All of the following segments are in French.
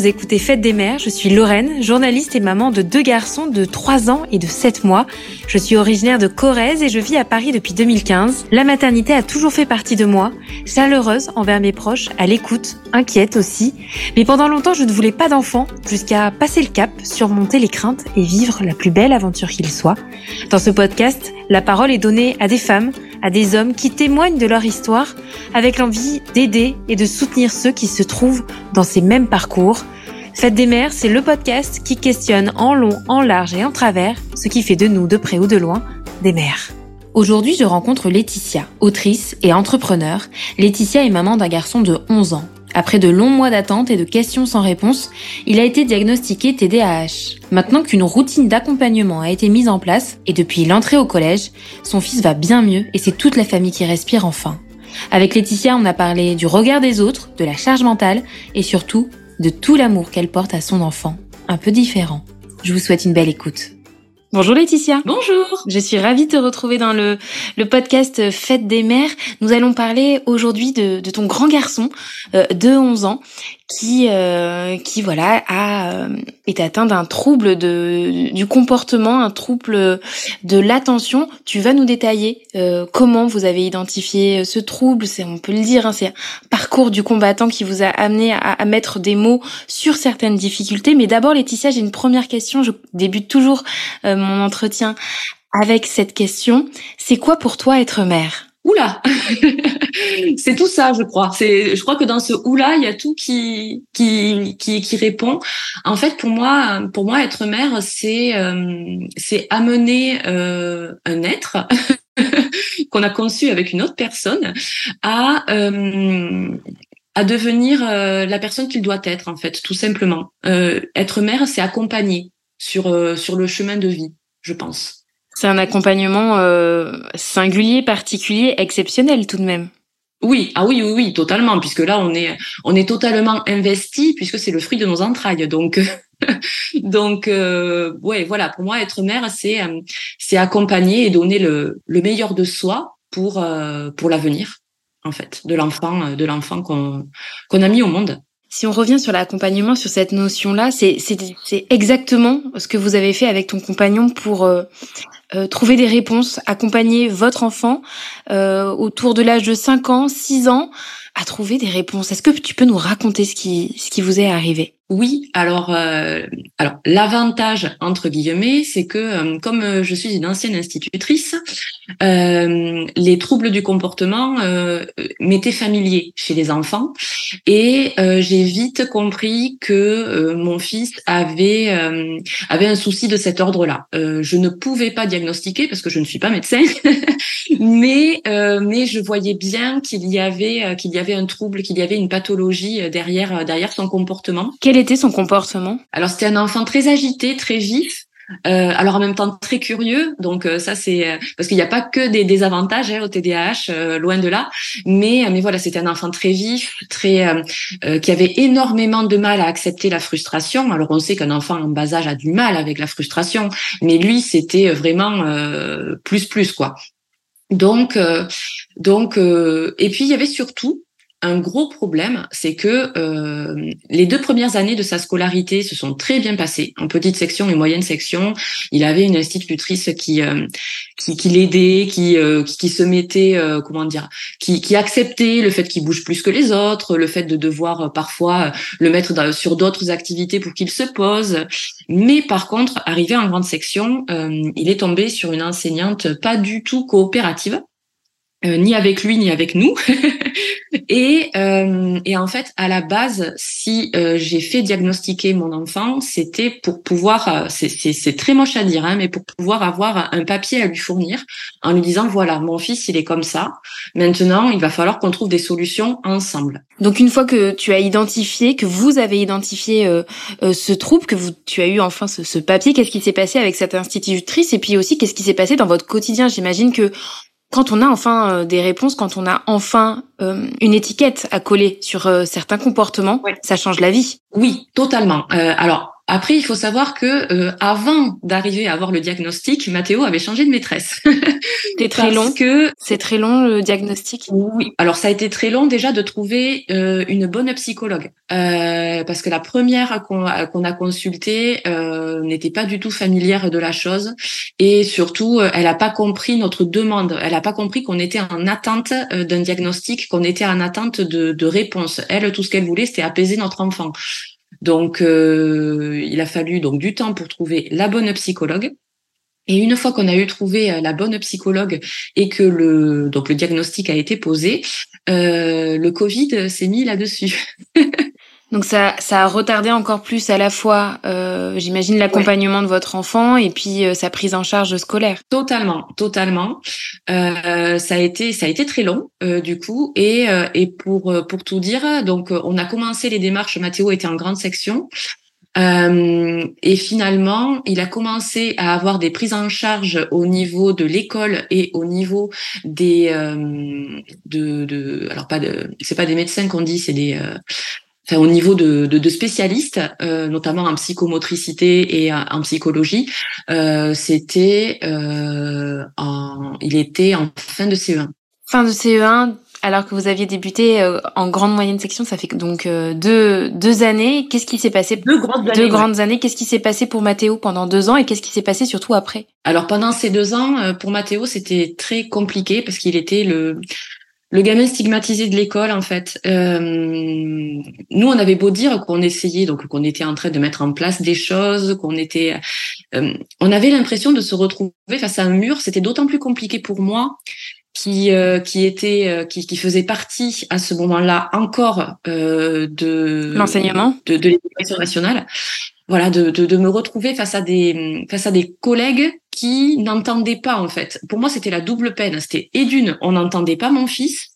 vous écoutez Fête des Mères, je suis Laurene, journaliste et maman de deux garçons de 3 ans et de 7 mois. Je suis originaire de Corrèze et je vis à Paris depuis 2015. La maternité a toujours fait partie de moi, chaleureuse envers mes proches, à l'écoute, inquiète aussi. Mais pendant longtemps, je ne voulais pas d'enfants, jusqu'à passer le cap, surmonter les craintes et vivre la plus belle aventure qu'il soit. Dans ce podcast, la parole est donnée à des femmes, à des hommes qui témoignent de leur histoire avec l'envie d'aider et de soutenir ceux qui se trouvent dans ces mêmes parcours. Fête des Mères, c'est le podcast qui questionne en long, en large et en travers ce qui fait de nous, de près ou de loin, des mères. Aujourd'hui, je rencontre Laëtitia, autrice et entrepreneur. Laëtitia est maman d'un garçon de 11 ans. Après de longs mois d'attente et de questions sans réponse, il a été diagnostiqué TDAH. Maintenant qu'une routine d'accompagnement a été mise en place, et depuis l'entrée au collège, son fils va bien mieux et c'est toute la famille qui respire enfin. Avec Laëtitia, on a parlé du regard des autres, de la charge mentale et surtout de tout l'amour qu'elle porte à son enfant, un peu différent. Je vous souhaite une belle écoute. Bonjour Laëtitia. Bonjour. Je suis ravie de te retrouver dans le podcast Fête des Mères. Nous allons parler aujourd'hui de ton grand garçon de 11 ans qui est atteint d'un trouble du comportement, un trouble de l'attention. Tu vas nous détailler comment vous avez identifié ce trouble. C'est, on peut le dire, hein, c'est un parcours du combattant qui vous a amené à mettre des mots sur certaines difficultés. Mais d'abord, Laëtitia, j'ai une première question. Je débute toujours mon entretien avec cette question. C'est quoi pour toi être mère ? Oula, c'est tout ça, je crois. Je crois que dans ce oula, il y a tout qui répond. En fait, pour moi, être mère, c'est amener un être qu'on a conçu avec une autre personne à devenir la personne qu'il doit être, en fait, tout simplement. Être mère, c'est accompagner sur le chemin de vie, je pense. C'est un accompagnement singulier, particulier, exceptionnel tout de même. Oui, ah oui, oui, oui, totalement, puisque là on est totalement investi, puisque c'est le fruit de nos entrailles. Donc, ouais, voilà. Pour moi, être mère, c'est accompagner et donner le meilleur de soi pour l'avenir, en fait, de l'enfant qu'on a mis au monde. Si on revient sur l'accompagnement, sur cette notion-là, c'est exactement ce que vous avez fait avec ton compagnon pour trouver des réponses, accompagner votre enfant autour de l'âge de 5 ans, 6 ans, à trouver des réponses. Est-ce que tu peux nous raconter ce qui vous est arrivé ? Oui, alors l'avantage, entre guillemets, c'est que comme je suis une ancienne institutrice, les troubles du comportement m'étaient familiers chez les enfants et j'ai vite compris que mon fils avait un souci de cet ordre-là. Je ne pouvais pas diagnostiquer parce que je ne suis pas médecin, mais je voyais bien qu'il y avait un trouble, qu'il y avait une pathologie derrière son comportement. Quel était son comportement ? Alors, c'était un enfant très agité, très vif, alors en même temps très curieux. Donc ça, c'est parce qu'il n'y a pas que des désavantages au TDAH, loin de là. Mais voilà, c'était un enfant très vif, très qui avait énormément de mal à accepter la frustration. Alors on sait qu'un enfant en bas âge a du mal avec la frustration, mais lui, c'était vraiment plus quoi. Donc, et puis il y avait surtout un gros problème, c'est que les 2 premières années de sa scolarité se sont très bien passées, en petite section et moyenne section. Il avait une institutrice qui l'aidait, qui se mettait, qui acceptait le fait qu'il bouge plus que les autres, le fait de devoir parfois le mettre sur d'autres activités pour qu'il se pose. Mais par contre, arrivé en grande section, il est tombé sur une enseignante pas du tout coopérative. Ni avec lui ni avec nous. Et en fait, à la base, si j'ai fait diagnostiquer mon enfant, c'était pour pouvoir, c'est très moche à dire, hein, mais pour pouvoir avoir un papier à lui fournir en lui disant voilà, mon fils il est comme ça. Maintenant, il va falloir qu'on trouve des solutions ensemble. Donc une fois que vous avez identifié ce trouble, tu as eu enfin ce papier, qu'est-ce qui s'est passé avec cette institutrice et puis aussi qu'est-ce qui s'est passé dans votre quotidien ? J'imagine que quand on a enfin des réponses, quand on a enfin une étiquette à coller sur certains comportements, ouais, ça change la vie. Oui, totalement. Alors après, il faut savoir que avant d'arriver à avoir le diagnostic, Mathéo avait changé de maîtresse. C'est très long le diagnostic. Oui. Alors ça a été très long déjà de trouver une bonne psychologue. parce que la première qu'on a consultée n'était pas du tout familière de la chose et surtout elle n'a pas compris notre demande, elle n'a pas compris qu'on était en attente d'un diagnostic, qu'on était en attente de réponse. Elle, tout ce qu'elle voulait, c'était apaiser notre enfant. Donc il a fallu donc du temps pour trouver la bonne psychologue. Et une fois qu'on a eu trouvé la bonne psychologue et que le diagnostic a été posé, le Covid s'est mis là-dessus. Donc ça a retardé encore plus à la fois, j'imagine, l'accompagnement de votre enfant et puis sa prise en charge scolaire. Totalement. Ça a été très long du coup et pour tout dire, donc on a commencé les démarches. Mathéo était en grande section. Et finalement, il a commencé à avoir des prises en charge au niveau de l'école et au niveau des c'est pas des médecins qu'on dit, c'est des au niveau de spécialistes, notamment en psychomotricité et en psychologie. Il était en fin de CE1. Fin de CE1. Alors que vous aviez débuté en grande moyenne section, ça fait donc deux années. Qu'est-ce qui s'est passé? Deux grandes années. Qu'est-ce qui s'est passé pour Mathéo pendant 2 ans et qu'est-ce qui s'est passé surtout après? Alors pendant ces 2 ans, pour Mathéo, c'était très compliqué parce qu'il était le gamin stigmatisé de l'école, en fait. Nous, on avait beau dire qu'on essayait, donc qu'on était en train de mettre en place des choses, on avait l'impression de se retrouver face à un mur. C'était d'autant plus compliqué pour moi qui faisait partie à ce moment-là encore de l'enseignement de l'éducation nationale. Voilà, de me retrouver face à des collègues qui n'entendaient pas, en fait. Pour moi, c'était la double peine. C'était, et d'une, on n'entendait pas mon fils,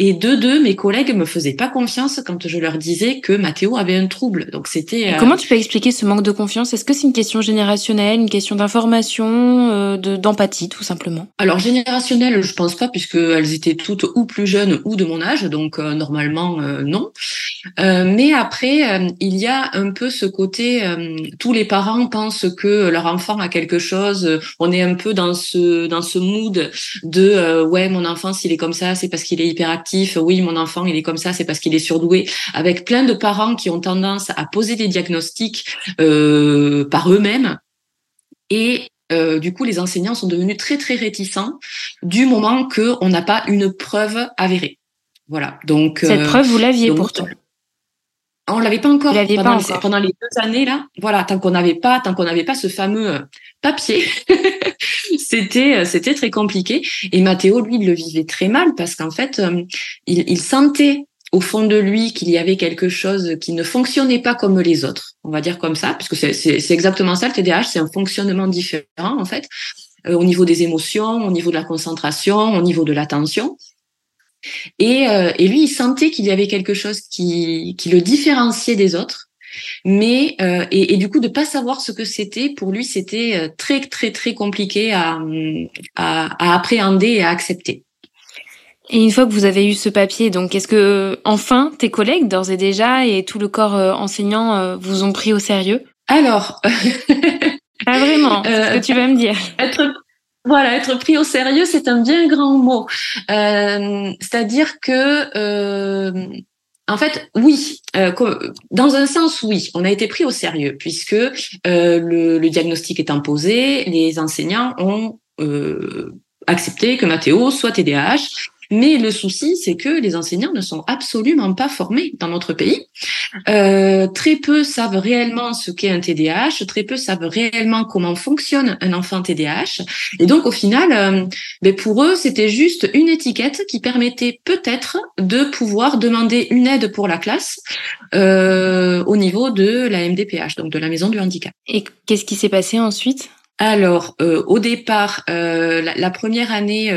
et de deux, mes collègues me faisaient pas confiance quand je leur disais que Mathéo avait un trouble. Donc c'était. Comment tu peux expliquer ce manque de confiance? Est-ce que c'est une question générationnelle, une question d'information, d'empathie, tout simplement? Alors générationnelle, je pense pas, puisque elles étaient toutes ou plus jeunes ou de mon âge, donc normalement non. Mais après, il y a un peu ce côté. Tous les parents pensent que leur enfant a quelque chose. On est un peu dans ce mood de ouais, mon enfant s'il est comme ça, c'est parce qu'il est hyperactif. Oui, mon enfant il est comme ça, c'est parce qu'il est surdoué. Avec plein de parents qui ont tendance à poser des diagnostics par eux-mêmes et du coup, les enseignants sont devenus très très réticents du moment que on n'a pas une preuve avérée. Voilà. Donc cette preuve vous l'aviez pourtant. On l'avait pas encore pendant les 2 années là. Voilà, tant qu'on n'avait pas ce fameux papier, c'était très compliqué. Et Mathéo, lui, il le vivait très mal parce qu'en fait, il sentait au fond de lui qu'il y avait quelque chose qui ne fonctionnait pas comme les autres. On va dire comme ça, puisque c'est exactement ça le TDAH, c'est un fonctionnement différent en fait, au niveau des émotions, au niveau de la concentration, au niveau de l'attention. Et lui, il sentait qu'il y avait quelque chose qui le différenciait des autres, mais et du coup de pas savoir ce que c'était, pour lui c'était très très très compliqué à appréhender et à accepter. Et une fois que vous avez eu ce papier, donc est-ce que enfin tes collègues d'ores et déjà et tout le corps enseignant vous ont pris au sérieux? Alors, ah vraiment, c'est ce que tu vas me dire. Voilà, être pris au sérieux, c'est un bien grand mot. C'est-à-dire que, en fait, oui, dans un sens, oui, on a été pris au sérieux puisque le diagnostic étant posé, les enseignants ont accepté que Mathéo soit TDAH. Mais le souci, c'est que les enseignants ne sont absolument pas formés dans notre pays. Très peu savent réellement ce qu'est un TDAH, très peu savent réellement comment fonctionne un enfant TDAH. Et donc, au final, pour eux, c'était juste une étiquette qui permettait peut-être de pouvoir demander une aide pour la classe au niveau de la MDPH, donc de la maison du handicap. Et qu'est-ce qui s'est passé ensuite ? Alors, au départ, la première année,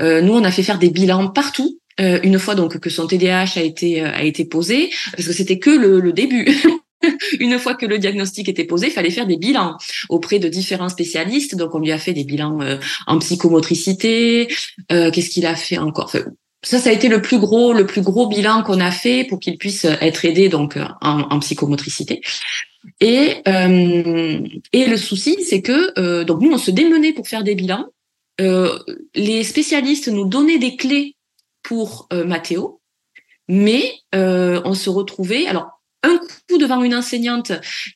nous, on a fait faire des bilans partout. Une fois donc que son TDAH a été posé, parce que c'était que le début. Une fois que le diagnostic était posé, il fallait faire des bilans auprès de différents spécialistes. Donc, on lui a fait des bilans en psychomotricité. Qu'est-ce qu'il a fait encore? Enfin, ça a été le plus gros bilan qu'on a fait pour qu'il puisse être aidé donc en psychomotricité. Et le souci, c'est que donc nous, on se démenait pour faire des bilans. Les spécialistes nous donnaient des clés pour Mathéo, mais on se retrouvait. Alors un coup devant une enseignante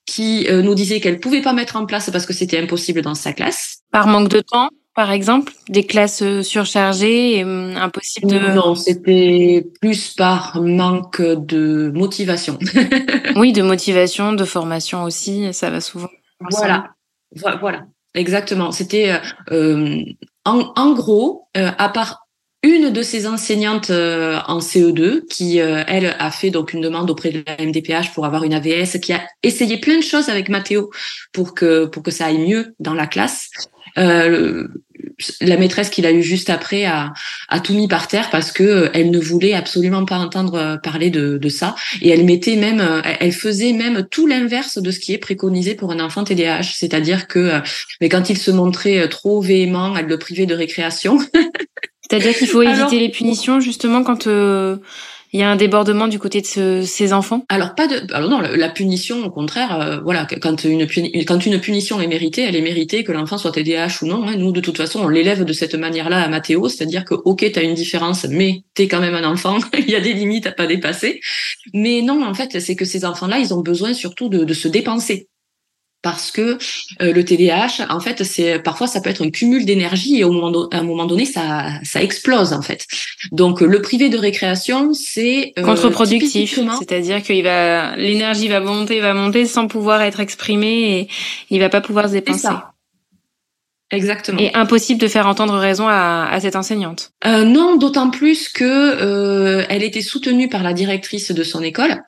qui nous disait qu'elle pouvait pas mettre en place parce que c'était impossible dans sa classe. Par manque de temps, par exemple, des classes surchargées, et impossible de... Non, c'était plus par manque de motivation. Oui, de motivation, de formation aussi, ça va souvent. Voilà, exactement. C'était, en gros, à part une de ces enseignantes en CE2 qui, elle, a fait donc une demande auprès de la MDPH pour avoir une AVS, qui a essayé plein de choses avec Mathéo pour que ça aille mieux dans la classe. La maîtresse qu'il a eue juste après a tout mis par terre parce que elle ne voulait absolument pas entendre parler de ça, et elle faisait même tout l'inverse de ce qui est préconisé pour un enfant TDAH, c'est-à-dire que mais quand il se montrait trop véhément, elle le privait de récréation. C'est-à-dire qu'il faut éviter les punitions justement quand il y a un débordement du côté de ces enfants. Alors non, la punition au contraire, quand une punition est méritée, elle est méritée, que l'enfant soit TDAH ou non. Hein, nous de toute façon, on l'élève de cette manière-là à Mathéo, c'est-à-dire que OK, t'as une différence, mais t'es quand même un enfant. Il y a des limites à pas dépasser. Mais non, en fait, c'est que ces enfants-là, ils ont besoin surtout de se dépenser. Parce que le TDAH, en fait, ça peut être un cumul d'énergie, et à un moment donné, ça explose, en fait. Donc, le priver de récréation, c'est contre-productif. C'est-à-dire que l'énergie va monter sans pouvoir être exprimée, et il va pas pouvoir se dépenser. C'est ça. Exactement. Et impossible de faire entendre raison à cette enseignante. Non, d'autant plus que elle était soutenue par la directrice de son école,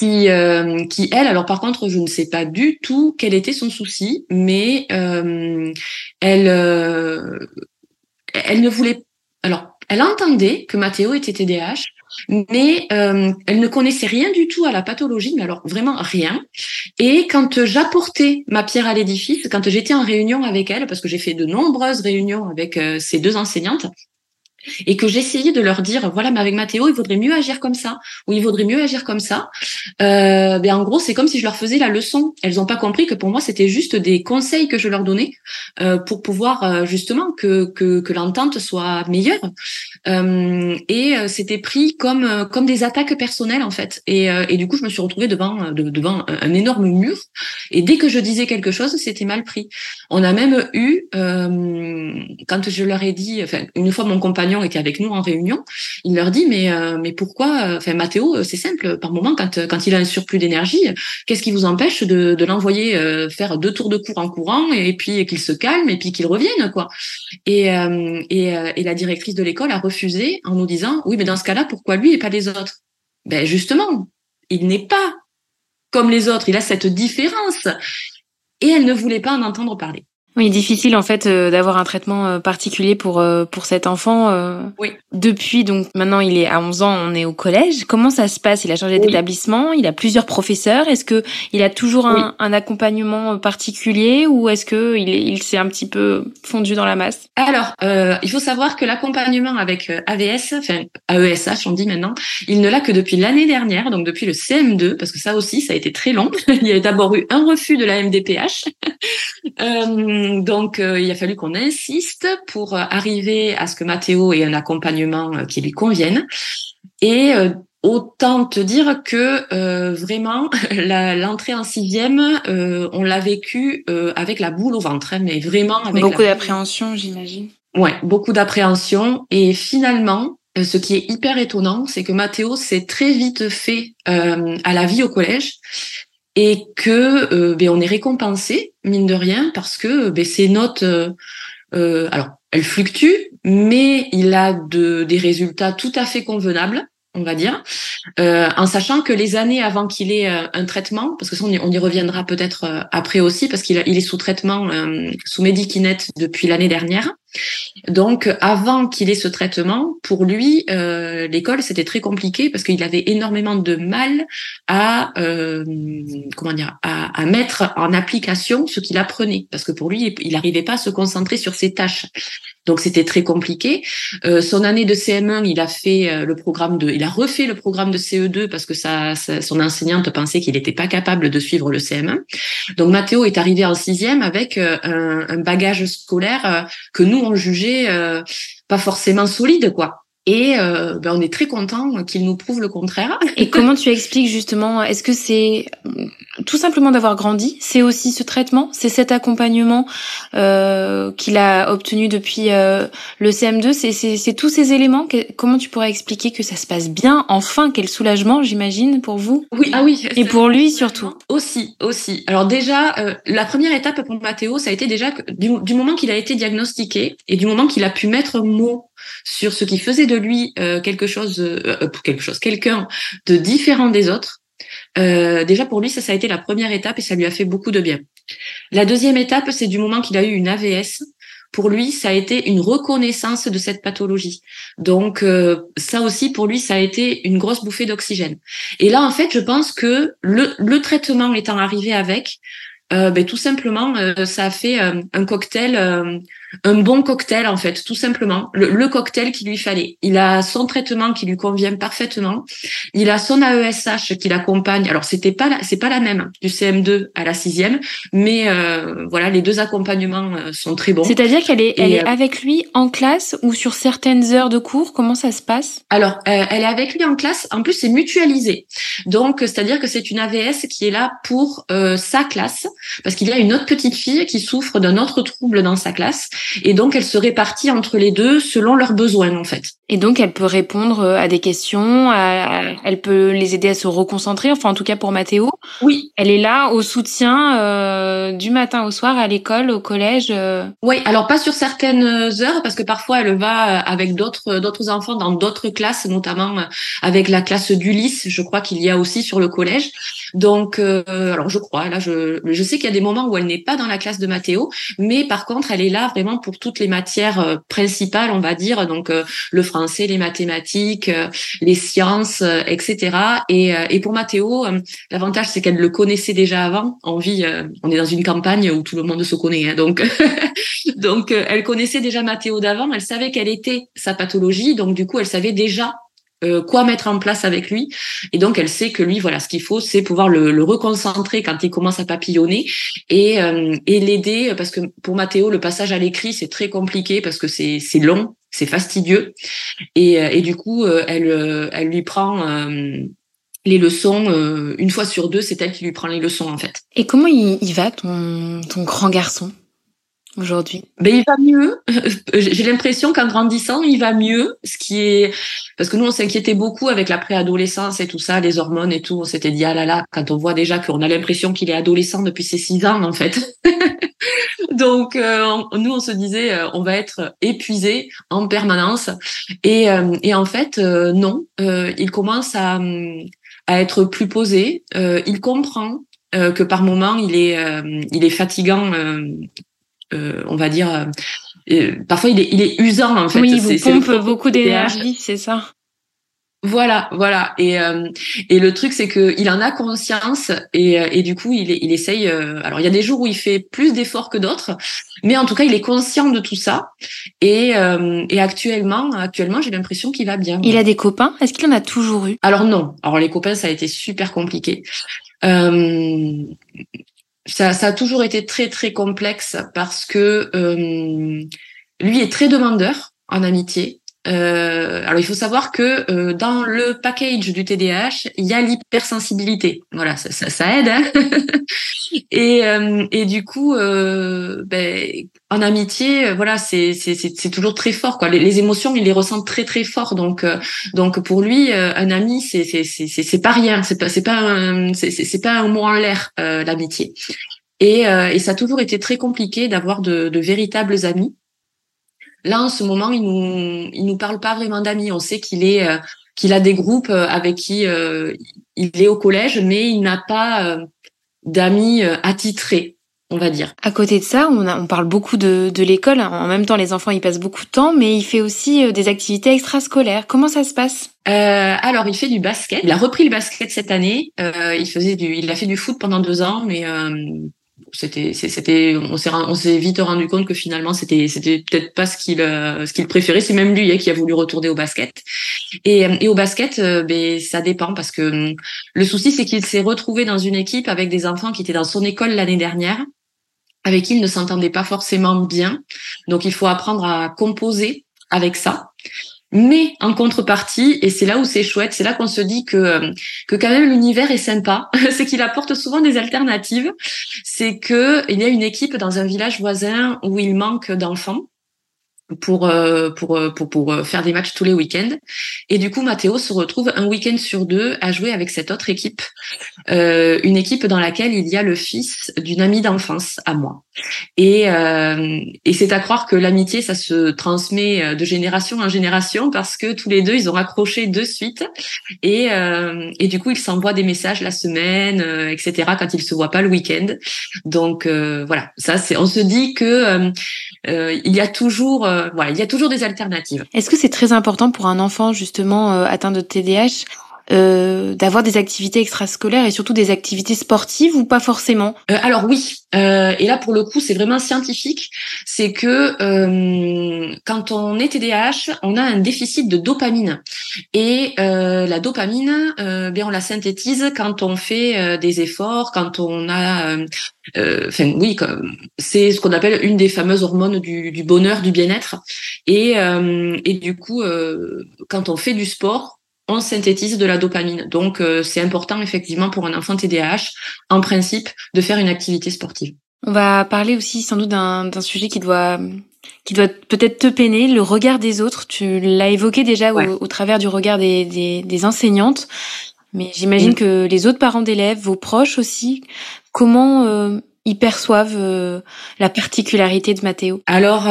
qui elle, alors par contre, je ne sais pas du tout quel était son souci, mais elle ne voulait. Alors, elle entendait que Mathéo était TDAH, mais elle ne connaissait rien du tout à la pathologie, mais alors vraiment rien. Et quand j'apportais ma pierre à l'édifice, quand j'étais en réunion avec elle, parce que j'ai fait de nombreuses réunions avec ces deux enseignantes, et que j'essayais de leur dire, voilà, mais avec Mathéo, il vaudrait mieux agir comme ça, ou il vaudrait mieux agir comme ça. En gros, c'est comme si je leur faisais la leçon. Elles n'ont pas compris que pour moi, c'était juste des conseils que je leur donnais pour pouvoir justement que l'entente soit meilleure. Et c'était pris comme des attaques personnelles, en fait. Et du coup, je me suis retrouvée devant un énorme mur. Et dès que je disais quelque chose, c'était mal pris. On a même eu, quand je leur ai dit, une fois mon compagnon était avec nous en réunion, il leur dit mais pourquoi, Mathéo, c'est simple, par moment quand il a un surplus d'énergie, qu'est-ce qui vous empêche de l'envoyer faire 2 tours de cours en courant, et puis qu'il se calme et puis qu'il revienne, quoi. Et la directrice de l'école a refusé en nous disant, oui, mais dans ce cas-là, pourquoi lui et pas les autres? Ben justement, il n'est pas comme les autres, il a cette différence, et elle ne voulait pas en entendre parler. Oui, difficile en fait d'avoir un traitement particulier pour cet enfant. Oui. Depuis donc maintenant il est à 11 ans, on est au collège. Comment ça se passe? Il a changé d'établissement, il a plusieurs professeurs. Est-ce que il a toujours un accompagnement particulier, ou est-ce que il s'est un petit peu fondu dans la masse? Alors, il faut savoir que l'accompagnement avec AVS, AESH on dit maintenant, il ne l'a que depuis l'année dernière, donc depuis le CM2, parce que ça aussi ça a été très long. Il y a d'abord eu un refus de la MDPH. Donc, il a fallu qu'on insiste pour arriver à ce que Mathéo ait un accompagnement qui lui convienne. Et autant te dire que vraiment, l'entrée en 6e, on l'a vécu avec la boule au ventre, hein, mais vraiment avec beaucoup d'appréhension, j'imagine. Ouais, beaucoup d'appréhension. Et finalement, ce qui est hyper étonnant, c'est que Mathéo s'est très vite fait à la vie au collège. Et que on est récompensé, mine de rien, parce que ces notes, alors elles fluctuent, mais il a des résultats tout à fait convenables, on va dire, en sachant que les années avant qu'il ait un traitement, parce que ça on y reviendra peut-être après aussi, parce qu'il est sous traitement sous Medikinet depuis l'année dernière. Donc avant qu'il ait ce traitement, pour lui l'école c'était très compliqué parce qu'il avait énormément de mal à mettre en application ce qu'il apprenait, parce que pour lui il n'arrivait pas à se concentrer sur ses tâches. Donc c'était très compliqué. Son année de CM1, il a fait il a refait le programme de CE2 parce que son enseignante pensait qu'il n'était pas capable de suivre le CM1. Donc Mathéo est arrivé en 6e avec un bagage scolaire que nous on jugeait pas forcément solide, quoi. Et ben on est très content qu'ils nous prouvent le contraire. Et comment tu expliques justement, est-ce que c'est tout simplement d'avoir grandi, c'est aussi ce traitement, c'est cet accompagnement qu'il a obtenu depuis le CM2, c'est tous ces éléments. Comment tu pourrais expliquer que ça se passe bien, enfin, quel soulagement, j'imagine, pour vous? Oui, ah oui. Et pour lui surtout. Aussi. Alors déjà, la première étape pour Mathéo, ça a été déjà que, du moment qu'il a été diagnostiqué et du moment qu'il a pu mettre mot sur ce qui faisait de lui quelqu'un de différent des autres. Déjà pour lui, ça a été la première étape et ça lui a fait beaucoup de bien. La deuxième étape, c'est du moment qu'il a eu une AVS. Pour lui, ça a été une reconnaissance de cette pathologie. Donc ça aussi, pour lui, ça a été une grosse bouffée d'oxygène. Et là, en fait, je pense que le traitement étant arrivé avec, tout simplement, ça a fait un cocktail, un bon cocktail en fait, tout simplement, le cocktail qu'il lui fallait. Il a son traitement qui lui convient parfaitement. Il a son AESH qui l'accompagne. Alors c'est pas la même du CM2 à la 6e, mais voilà, les deux accompagnements sont très bons. C'est-à-dire qu'elle est avec lui en classe ou sur certaines heures de cours, comment ça se passe? Alors elle est avec lui en classe. En plus, c'est mutualisé. Donc c'est-à-dire que c'est une AVS qui est là pour sa classe, parce qu'il y a une autre petite fille qui souffre d'un autre trouble dans sa classe. Et donc, elle se répartit entre les deux selon leurs besoins, en fait. Et donc, elle peut répondre à des questions, elle peut les aider à se reconcentrer. Enfin, en tout cas, pour Mathéo. Oui. Elle est là au soutien du matin au soir, à l'école, au collège. Oui, alors pas sur certaines heures, parce que parfois, elle va avec d'autres enfants dans d'autres classes, notamment avec la classe d'Ulysse, je crois qu'il y a aussi sur le collège. Donc, alors je crois, là, je sais qu'il y a des moments où elle n'est pas dans la classe de Mathéo, mais par contre, elle est là vraiment pour toutes les matières principales, on va dire, donc le français, les mathématiques, les sciences, etc. Et pour Mathéo, l'avantage, c'est qu'elle le connaissait déjà avant. On est dans une campagne où tout le monde se connaît, hein, donc donc elle connaissait déjà Mathéo d'avant, elle savait quelle était sa pathologie, donc du coup, elle savait déjà quoi mettre en place avec lui, et donc elle sait que lui, voilà, ce qu'il faut, c'est pouvoir le reconcentrer quand il commence à papillonner et l'aider, parce que pour Mathéo, le passage à l'écrit, c'est très compliqué parce que c'est long, c'est fastidieux, et du coup elle lui prend les leçons, une fois sur deux, c'est elle qui lui prend les leçons, en fait. Et comment il va, ton grand garçon, aujourd'hui? Il va mieux. J'ai l'impression qu'en grandissant, il va mieux. Ce qui est, parce que nous, on s'inquiétait beaucoup avec la préadolescence et tout ça, les hormones et tout. On s'était dit, ah là là, quand on voit déjà qu'on a l'impression qu'il est adolescent depuis ses 6 ans, en fait. Donc, nous, on se disait, on va être épuisé en permanence. Et en fait, non. Il commence à être plus posé. Il comprend que par moment, il est fatigant. On va dire, parfois il est usant, en fait. Oui, il pompe beaucoup d'énergie, c'est ça. Voilà. Et le truc, c'est que il en a conscience et du coup, il essaye. Alors, il y a des jours où il fait plus d'efforts que d'autres, mais en tout cas, il est conscient de tout ça. Et actuellement, j'ai l'impression qu'il va bien. Il a des copains? Est-ce qu'il en a toujours eu? Alors non. Alors les copains, ça a été super compliqué. Ça a toujours été très très complexe parce que lui est très demandeur en amitié. Alors il faut savoir que dans le package du TDAH, il y a l'hypersensibilité. Voilà, ça aide. Hein. Et du coup, en amitié, voilà, c'est toujours très fort, quoi. Les émotions, il les ressent très très fort. Donc pour lui, un ami, c'est pas rien. C'est pas un mot en l'air, l'amitié. Et ça a toujours été très compliqué d'avoir de véritables amis. Là, en ce moment, il nous parle pas vraiment d'amis. On sait qu'il a des groupes avec qui il est au collège, mais il n'a pas d'amis attitrés, on va dire. À côté de ça, on parle beaucoup de l'école. En même temps, les enfants y passent beaucoup de temps, mais il fait aussi des activités extrascolaires. Comment ça se passe? Alors, il fait du basket. Il a repris le basket cette année. Il a fait du foot pendant 2 ans, mais on s'est vite rendu compte que finalement c'était peut-être pas ce qu'il préférait. C'est même lui qui a voulu retourner au basket. Et au basket, ça dépend, parce que le souci, c'est qu'il s'est retrouvé dans une équipe avec des enfants qui étaient dans son école l'année dernière, avec qui il ne s'entendait pas forcément bien. Donc il faut apprendre à composer avec ça. Mais en contrepartie, et c'est là où c'est chouette, c'est là qu'on se dit que quand même l'univers est sympa, c'est qu'il apporte souvent des alternatives, c'est que il y a une équipe dans un village voisin où il manque d'enfants pour faire des matchs tous les week-ends. Et du coup, Mathéo se retrouve un week-end sur deux à jouer avec cette autre équipe, une équipe dans laquelle il y a le fils d'une amie d'enfance à moi. Et c'est à croire que l'amitié, ça se transmet de génération en génération parce que tous les deux, ils ont raccroché de suite. Et du coup, ils s'envoient des messages la semaine, etc. quand ils se voient pas le week-end. Donc voilà, ça c'est. On se dit que il y a toujours, voilà, il y a toujours des alternatives. Est-ce que c'est très important pour un enfant justement atteint de TDAH? D'avoir des activités extrascolaires et surtout des activités sportives ou pas forcément? Alors oui, et là pour le coup c'est vraiment scientifique, c'est que quand on est TDAH, on a un déficit de dopamine et la dopamine, on la synthétise quand on fait des efforts, quand on a, c'est ce qu'on appelle une des fameuses hormones du bonheur, du bien-être, et du coup quand on fait du sport, on synthétise de la dopamine. Donc, c'est important, effectivement, pour un enfant TDAH, en principe, de faire une activité sportive. On va parler aussi, sans doute, d'un sujet qui doit peut-être te peiner, le regard des autres. Tu l'as évoqué déjà ouais. au travers du regard des enseignantes. Mais j'imagine que les autres parents d'élèves, vos proches aussi, comment ils perçoivent la particularité de Mathéo? Alors...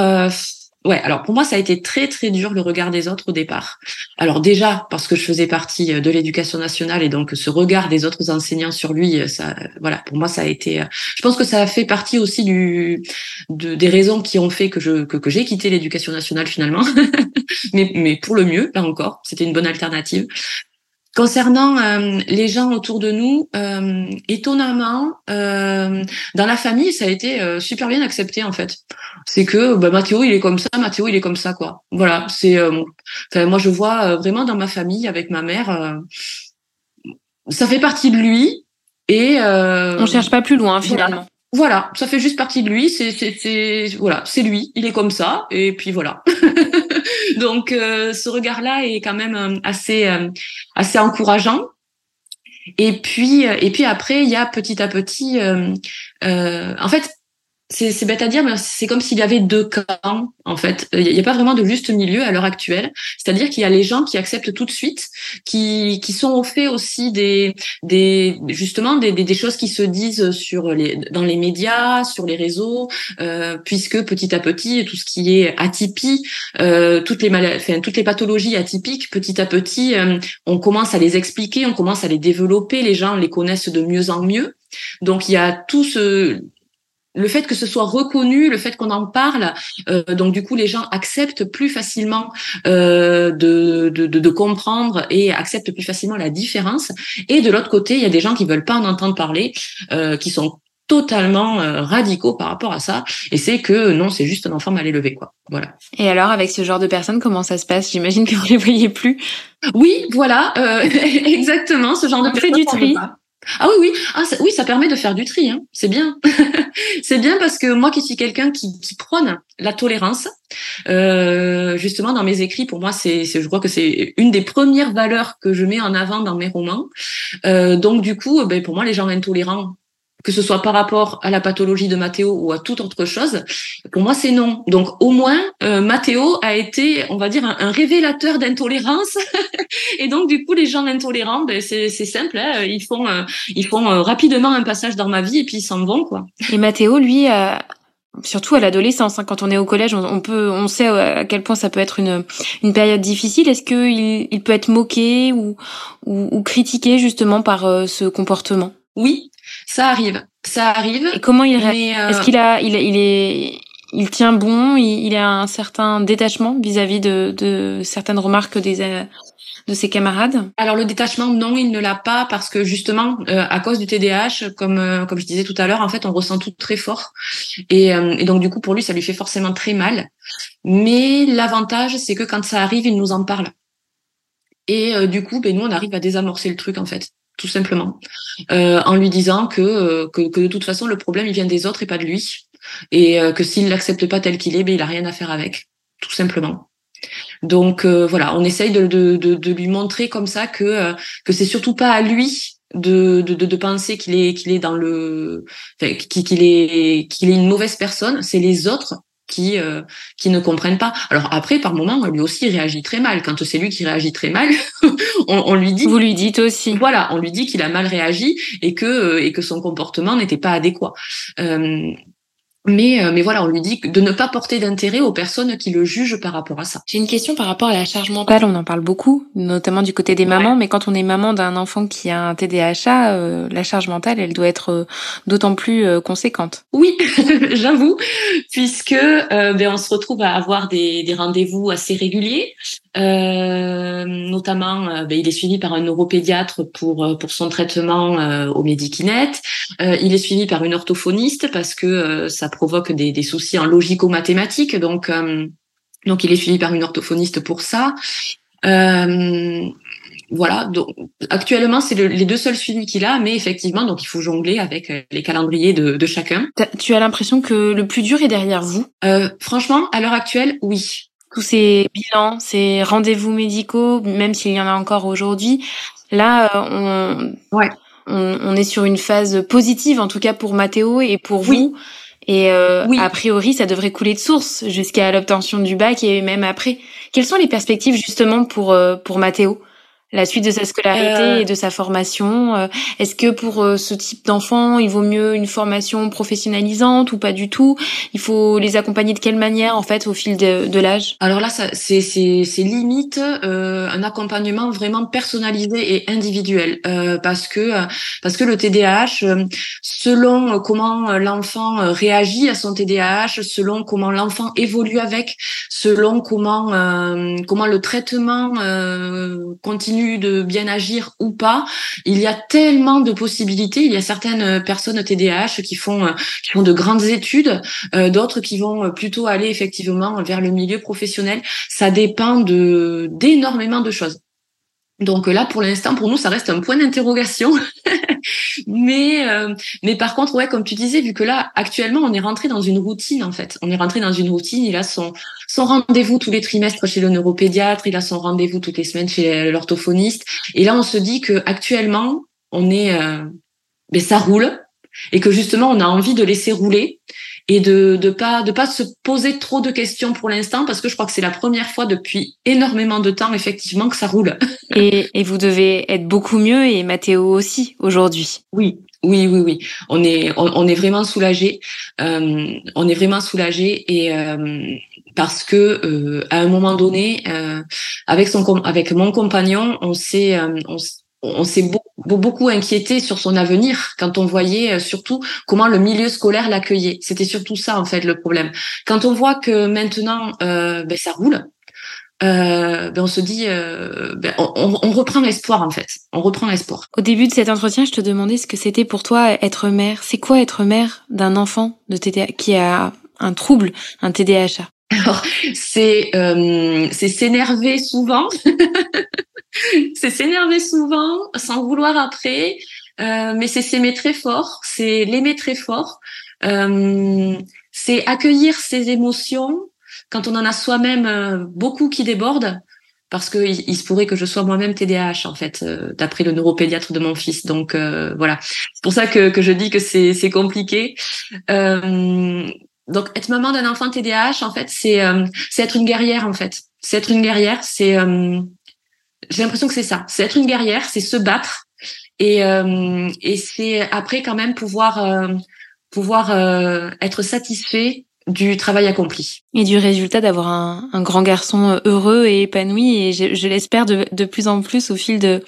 Ouais, alors pour moi ça a été très très dur le regard des autres au départ. Alors déjà parce que je faisais partie de l'éducation nationale et donc ce regard des autres enseignants sur lui, ça, voilà, pour moi ça a été. Je pense que ça a fait partie aussi des raisons qui ont fait que j'ai quitté l'éducation nationale finalement, mais pour le mieux là encore, c'était une bonne alternative. Concernant les gens autour de nous, étonnamment, dans la famille, ça a été super bien accepté en fait. C'est que Mathéo, il est comme ça, Mathéo, il est comme ça quoi. Voilà, c'est. Moi, je vois vraiment dans ma famille avec ma mère, ça fait partie de lui et. On cherche pas plus loin finalement. Voilà, ça fait juste partie de lui. C'est voilà, c'est lui, il est comme ça et puis voilà. Donc ce regard-là est quand même assez encourageant. Et puis après il y a petit à petit en fait c'est bête à dire mais c'est comme s'il y avait deux camps en fait, il y a pas vraiment de juste milieu à l'heure actuelle, c'est-à-dire qu'il y a les gens qui acceptent tout de suite, qui sont au fait aussi des choses qui se disent dans les médias, sur les réseaux, puisque petit à petit tout ce qui est atypie, toutes les pathologies atypiques, petit à petit on commence à les expliquer, on commence à les développer, les gens les connaissent de mieux en mieux. Donc il y a le fait que ce soit reconnu, le fait qu'on en parle, donc du coup les gens acceptent plus facilement de comprendre et acceptent plus facilement la différence. Et de l'autre côté, il y a des gens qui veulent pas en entendre parler, qui sont totalement radicaux par rapport à ça. Et c'est que non, c'est juste un enfant mal élevé, quoi. Voilà. Et alors, avec ce genre de personnes, comment ça se passe? J'imagine que vous les voyez plus. Oui, voilà, exactement, ce genre de personnes. On fait du tri. Ah oui, oui, oui, ça permet de faire du tri, hein. C'est bien. C'est bien parce que moi qui suis quelqu'un qui prône la tolérance, justement dans mes écrits, pour moi je crois que c'est une des premières valeurs que je mets en avant dans mes romans. Donc du coup, pour moi les gens intolérants, que ce soit par rapport à la pathologie de Mathéo ou à toute autre chose, pour moi c'est non. Donc au moins Mathéo a été, on va dire, un révélateur d'intolérance. Et donc du coup les gens intolérants, c'est simple, hein, ils font rapidement un passage dans ma vie et puis ils s'en vont quoi. Et Mathéo lui, surtout à l'adolescence, hein, quand on est au collège, on sait à quel point ça peut être une période difficile. Est-ce que il peut être moqué ou critiqué justement par ce comportement? Oui. Ça arrive. Et comment il réagit? Est-ce qu'il il tient bon, il a un certain détachement vis-à-vis de certaines remarques de ses camarades? Alors le détachement, non, il ne l'a pas parce que justement à cause du TDAH, comme je disais tout à l'heure, en fait, on ressent tout très fort et donc du coup pour lui ça lui fait forcément très mal. Mais l'avantage c'est que quand ça arrive, il nous en parle. Et du coup, nous on arrive à désamorcer le truc en fait. Tout simplement, en lui disant que de toute façon le problème il vient des autres et pas de lui, et que s'il l'accepte pas tel qu'il est, il a rien à faire avec, tout simplement. Donc voilà, on essaye de lui montrer comme ça que c'est surtout pas à lui de penser qu'il est dans le, enfin, qu'il est une mauvaise personne. C'est les autres qui ne comprennent pas. Alors après, par moment, lui aussi il réagit très mal. Quand c'est lui qui réagit très mal, on lui dit. Vous lui dites aussi. Voilà, on lui dit qu'il a mal réagi et que son comportement n'était pas adéquat. Mais voilà, on lui dit de ne pas porter d'intérêt aux personnes qui le jugent par rapport à ça. J'ai une question par rapport à la charge mentale. On en parle beaucoup, notamment du côté des mamans. Ouais. Mais quand on est maman d'un enfant qui a un TDAH, la charge mentale, elle doit être d'autant plus conséquente. Oui, j'avoue, puisque on se retrouve à avoir des rendez-vous assez réguliers. Notamment, il est suivi par un neuropédiatre pour son traitement au Medikinet. Il est suivi par une orthophoniste parce que ça provoque des soucis en logico-mathématiques. Donc il est suivi par une orthophoniste pour ça. Voilà. Donc, actuellement, c'est les deux seuls suivis qu'il a, mais effectivement, donc il faut jongler avec les calendriers de chacun. Tu as l'impression que le plus dur est derrière vous ? Franchement, à l'heure actuelle, oui. Tous ces bilans, ces rendez-vous médicaux, même s'il y en a encore aujourd'hui, là, on est sur une phase positive, en tout cas pour Mathéo et pour vous. Et oui. A priori, ça devrait couler de source jusqu'à l'obtention du bac et même après. Quelles sont les perspectives justement pour Mathéo ? La suite de sa scolarité et de sa formation. Est-ce que pour ce type d'enfant, il vaut mieux une formation professionnalisante ou pas du tout ? Il faut les accompagner de quelle manière, en fait, au fil de l'âge ? Alors là, ça, c'est limite un accompagnement vraiment personnalisé et individuel, parce que le TDAH, selon comment l'enfant réagit à son TDAH, selon comment l'enfant évolue avec, selon comment le traitement continue de bien agir ou pas, il y a tellement de possibilités. Il y a certaines personnes TDAH qui font de grandes études, d'autres qui vont plutôt aller effectivement vers le milieu professionnel. Ça dépend d'énormément de choses. Donc là, pour l'instant, pour nous, ça reste un point d'interrogation. Mais par contre, ouais, comme tu disais, vu que là, actuellement, on est rentré dans une routine, en fait. On est rentré dans une routine. Il a son rendez-vous tous les trimestres chez le neuropédiatre. Il a son rendez-vous toutes les semaines chez l'orthophoniste. Et là, on se dit que actuellement, on est, ça roule, et que justement, on a envie de laisser rouler. Et de pas se poser trop de questions pour l'instant, parce que je crois que c'est la première fois depuis énormément de temps, effectivement, que ça roule. Et vous devez être beaucoup mieux, et Mathéo aussi, aujourd'hui. Oui. On est vraiment soulagés. Parce que à un moment donné, avec mon compagnon, on s'est beaucoup inquiété sur son avenir quand on voyait surtout comment le milieu scolaire l'accueillait. C'était surtout ça, en fait, le problème. Quand on voit que maintenant, ça roule, on se dit, on reprend l'espoir, en fait. On reprend l'espoir. Au début de cet entretien, je te demandais ce que c'était pour toi être mère. C'est quoi être mère d'un enfant de TDAH qui a un trouble, un TDAH ? Alors, c'est s'énerver souvent. C'est s'énerver souvent, sans vouloir après, mais c'est s'aimer très fort, c'est l'aimer très fort, c'est accueillir ses émotions quand on en a soi-même beaucoup qui débordent, parce que il se pourrait que je sois moi-même TDAH, en fait, d'après le neuropédiatre de mon fils. Donc voilà, c'est pour ça que je dis que c'est compliqué. Donc être maman d'un enfant TDAH, en fait, c'est être une guerrière, en fait. C'est être une guerrière, c'est... J'ai l'impression que c'est ça. C'est être une guerrière, c'est se battre, et c'est après quand même pouvoir être satisfait du travail accompli. Et du résultat d'avoir un grand garçon heureux et épanoui, et je l'espère de plus en plus au fil de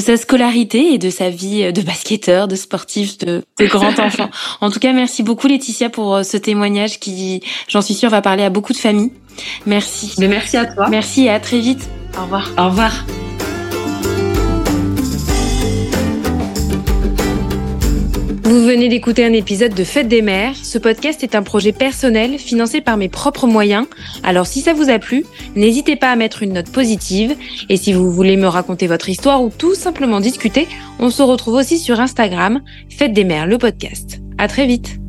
sa scolarité et de sa vie de basketteur, de sportif, de grand enfant. En tout cas, merci beaucoup Laëtitia pour ce témoignage qui, j'en suis sûre, va parler à beaucoup de familles. Merci. Mais merci à toi. Merci et à très vite. Au revoir. Au revoir. Vous venez d'écouter un épisode de Fête des Mères. Ce podcast est un projet personnel financé par mes propres moyens. Alors si ça vous a plu, n'hésitez pas à mettre une note positive. Et si vous voulez me raconter votre histoire ou tout simplement discuter, on se retrouve aussi sur Instagram, Fête des Mères, le podcast. À très vite.